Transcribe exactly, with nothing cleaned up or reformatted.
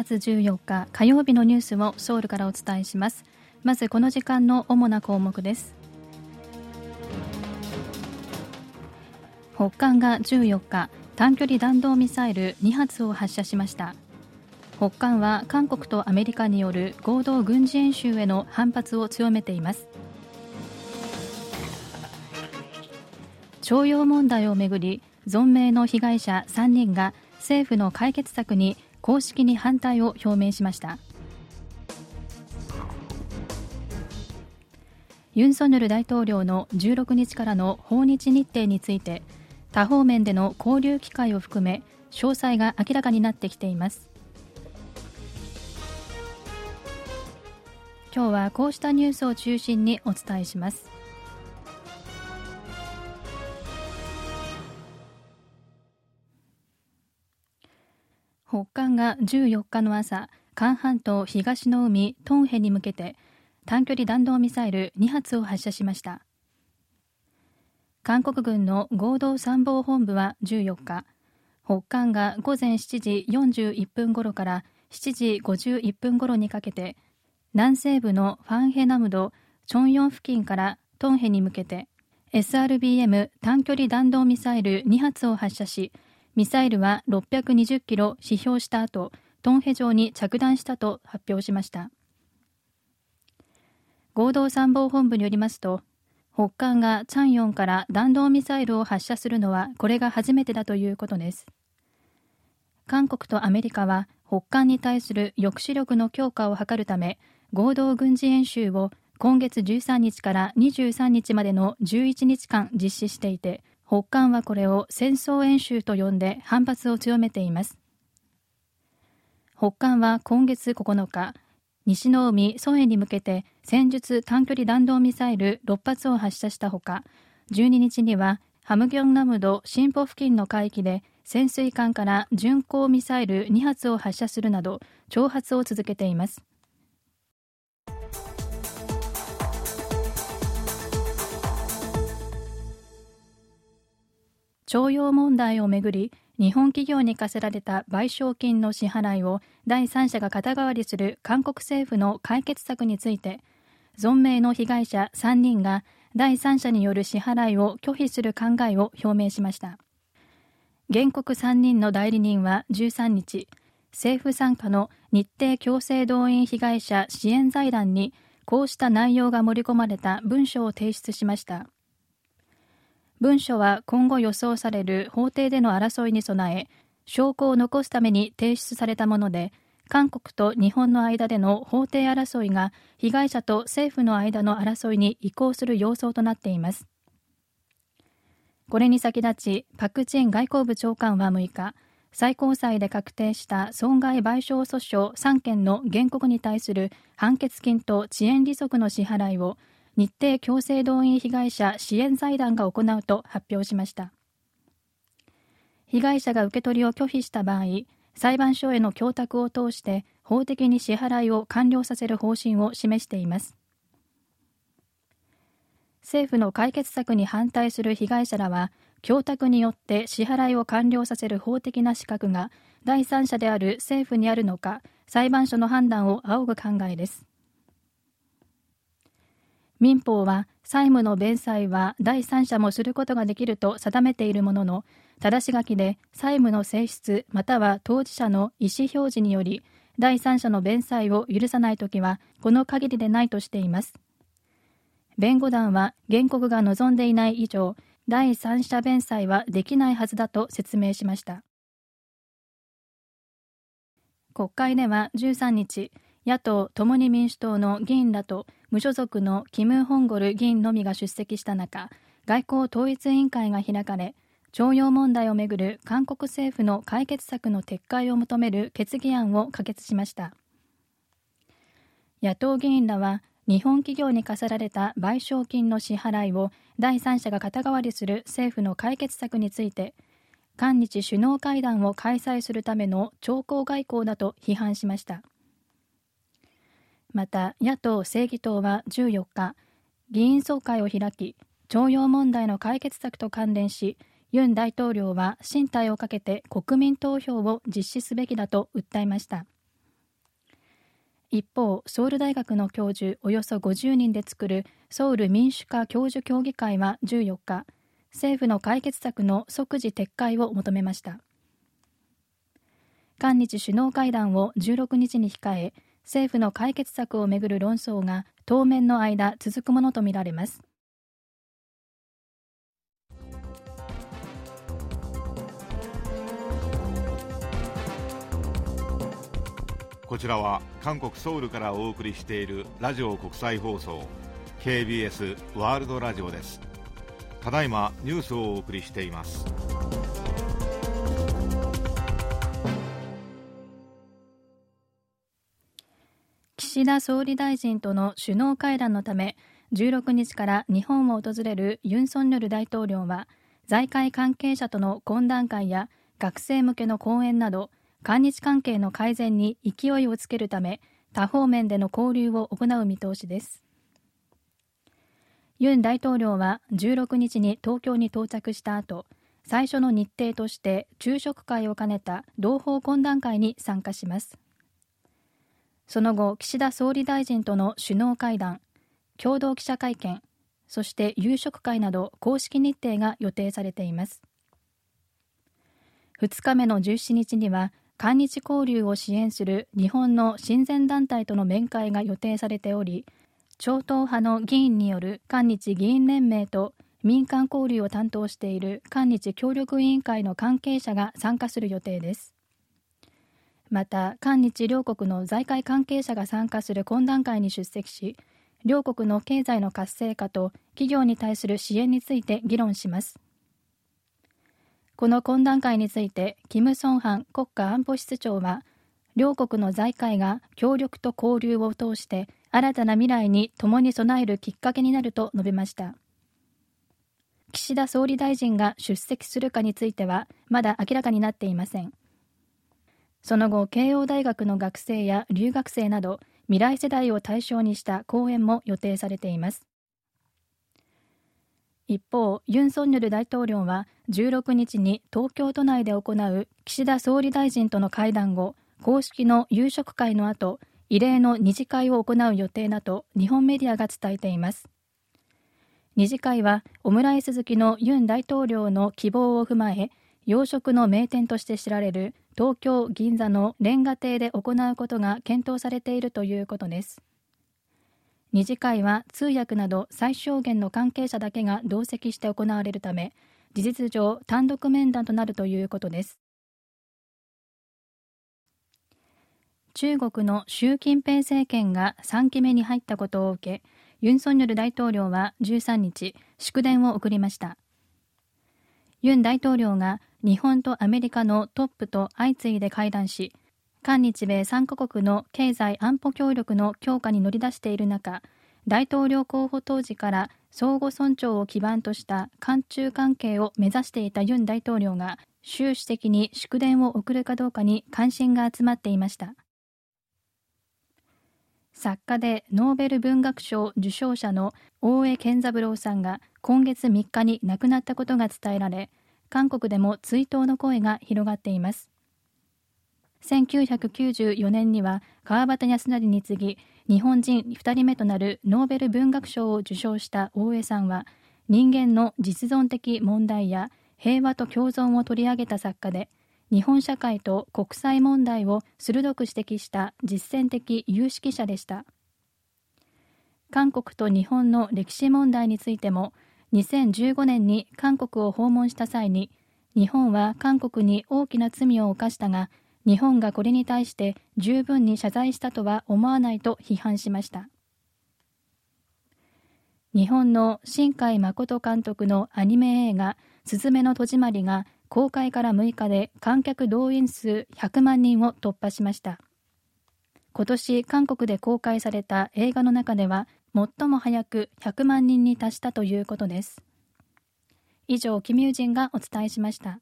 さんがつじゅうよっか火曜日のニュースをソウルからお伝えします。まずこの時間の主な項目です。北韓がじゅうよっか短距離弾道ミサイルにはつを発射しました。北韓は韓国とアメリカによる合同軍事演習への反発を強めています。徴用問題をめぐり存命の被害者さんにんが政府の解決策に公式に反対を表明しました。ユン・ソンニョル大統領のじゅうろくにちからの訪日日程について多方面での交流機会を含め詳細が明らかになってきています。今日はこうしたニュースを中心にお伝えします。北韓がじゅうよっかの朝、韓半島東の海トンヘに向けて短距離弾道ミサイルにはつを発射しました。韓国軍の合同参謀本部はじゅうよっか、北韓が午前しちじよんじゅういっぷんごろからしちじごじゅういっぷんごろにかけて南西部のファンヘ南道チョンヨン付近からトンヘに向けて エスアールビーエム 短距離弾道ミサイルにはつを発射し、ミサイルはろっぴゃくにじゅっキロ飛翔した後、トンヘ上に着弾したと発表しました。合同参謀本部によりますと、北韓がチャンヨンから弾道ミサイルを発射するのはこれが初めてだということです。韓国とアメリカは北韓に対する抑止力の強化を図るため、合同軍事演習を今月じゅうさんにちからにじゅうさんにちまでのじゅういちにちかん実施していて、北韓はこれを戦争演習と呼んで反発を強めています。北韓は今月ここのか、西の海ソエに向けて戦術短距離弾道ミサイルろっぱつを発射したほか、じゅうににちにはハムギョンナムドシンポ付近の海域で潜水艦から巡航ミサイルにはつを発射するなど挑発を続けています。徴用問題をめぐり、日本企業に課せられた賠償金の支払いを第三者が肩代わりする韓国政府の解決策について、存命の被害者さんにんが第三者による支払いを拒否する考えを表明しました。原告さんにんの代理人はじゅうさんにち、政府傘下の日程強制動員被害者支援財団にこうした内容が盛り込まれた文書を提出しました。文書は今後予想される法廷での争いに備え、証拠を残すために提出されたもので、韓国と日本の間での法廷争いが被害者と政府の間の争いに移行する様相となっています。これに先立ち、パク・チン外交部長官はむいか、最高裁で確定した損害賠償訴訟さんけんの原告に対する判決金と遅延利息の支払いを、日程強制動員被害者支援財団が行うと発表しました。被害者が受け取りを拒否した場合、裁判所への供託を通して法的に支払いを完了させる方針を示しています。政府の解決策に反対する被害者らは、供託によって支払いを完了させる法的な資格が第三者である政府にあるのか、裁判所の判断を仰ぐ考えです。民法は債務の弁済は第三者もすることができると定めているものの、ただし書きで債務の性質または当事者の意思表示により第三者の弁済を許さないときはこの限りでないとしています。弁護団は原告が望んでいない以上、第三者弁済はできないはずだと説明しました。国会ではじゅうさんにち、野党・共に民主党の議員らと無所属のキム・ホンゴル議員のみが出席した中、外交統一委員会が開かれ、徴用問題をめぐる韓国政府の解決策の撤回を求める決議案を可決しました。野党議員らは、日本企業に課せられた賠償金の支払いを第三者が肩代わりする政府の解決策について、韓日首脳会談を開催するための朝貢外交だと批判しました。また野党正義党はじゅうよっか、議員総会を開き、徴用問題の解決策と関連し、ユン大統領は進退をかけて国民投票を実施すべきだと訴えました。一方、ソウル大学の教授およそごじゅうにんで作るソウル民主化教授協議会はじゅうよっか、政府の解決策の即時撤回を求めました。韓日首脳会談をじゅうろくにちに控え、政府の解決策をめぐる論争が当面の間続くものとみられます。こちらは韓国ソウルからお送りしているラジオ国際放送 ケービーエス ワールドラジオです。ただいまニュースをお送りしています。岸田総理大臣との首脳会談のためじゅうろくにちから日本を訪れるユン・ソンニョル大統領は財界関係者との懇談会や学生向けの講演など韓日関係の改善に勢いをつけるため多方面での交流を行う見通しです。ユン大統領はじゅうろくにちに東京に到着した後、最初の日程として昼食会を兼ねた同胞懇談会に参加します。その後、岸田総理大臣との首脳会談、共同記者会見、そして夕食会など公式日程が予定されています。ふつかめのじゅうしちにちには韓日交流を支援する日本の親善団体との面会が予定されており、超党派の議員による韓日議員連盟と民間交流を担当している韓日協力委員会の関係者が参加する予定です。また、韓日両国の財界関係者が参加する懇談会に出席し、両国の経済の活性化と企業に対する支援について議論します。この懇談会について、キム・ソンハン国家安保室長は、両国の財界が協力と交流を通して、新たな未来に共に備えるきっかけになると述べました。岸田総理大臣が出席するかについては、まだ明らかになっていません。その後、慶応大学の学生や留学生など、未来世代を対象にした講演も予定されています。一方、ユン・ソンニョル大統領はじゅうろくにちに東京都内で行う岸田総理大臣との会談後、公式の夕食会の後、異例の二次会を行う予定だと日本メディアが伝えています。二次会はオムライス好きのユン大統領の希望を踏まえ、洋食の名店として知られる東京・銀座のレンガ亭で行うことが検討されているということです。二次会は通訳など最小限の関係者だけが同席して行われるため、事実上単独面談となるということです。中国の習近平政権がさんきめに入ったことを受け、ユン・ソンニョル大統領はじゅうさんにち、祝電を送りました。ユン大統領が日本とアメリカのトップと相次いで会談し、韓日米さんカ国の経済安保協力の強化に乗り出している中、大統領候補当時から相互尊重を基盤とした韓中関係を目指していたユン大統領が、習主席に祝電を送るかどうかに関心が集まっていました。作家でノーベル文学賞受賞者の大江健三郎さんが今月みっかに亡くなったことが伝えられ、韓国でも追悼の声が広がっています。せんきゅうひゃくきゅうじゅうよねんには川端康成に次ぎ日本人ふたりめとなるノーベル文学賞を受賞した大江さんは、人間の実存的問題や平和と共存を取り上げた作家で、日本社会と国際問題を鋭く指摘した実践的有識者でした。韓国と日本の歴史問題についても、にせんじゅうごねんに韓国を訪問した際に、日本は韓国に大きな罪を犯したが、日本がこれに対して十分に謝罪したとは思わないと批判しました。日本の新海誠監督のアニメ映画「すずめの戸締まり」が公開からむいかで観客動員数ひゃくまんにんを突破しました。今年韓国で公開された映画の中では最も早くひゃくまんにんに達したということです。以上、キミュージンがお伝えしました。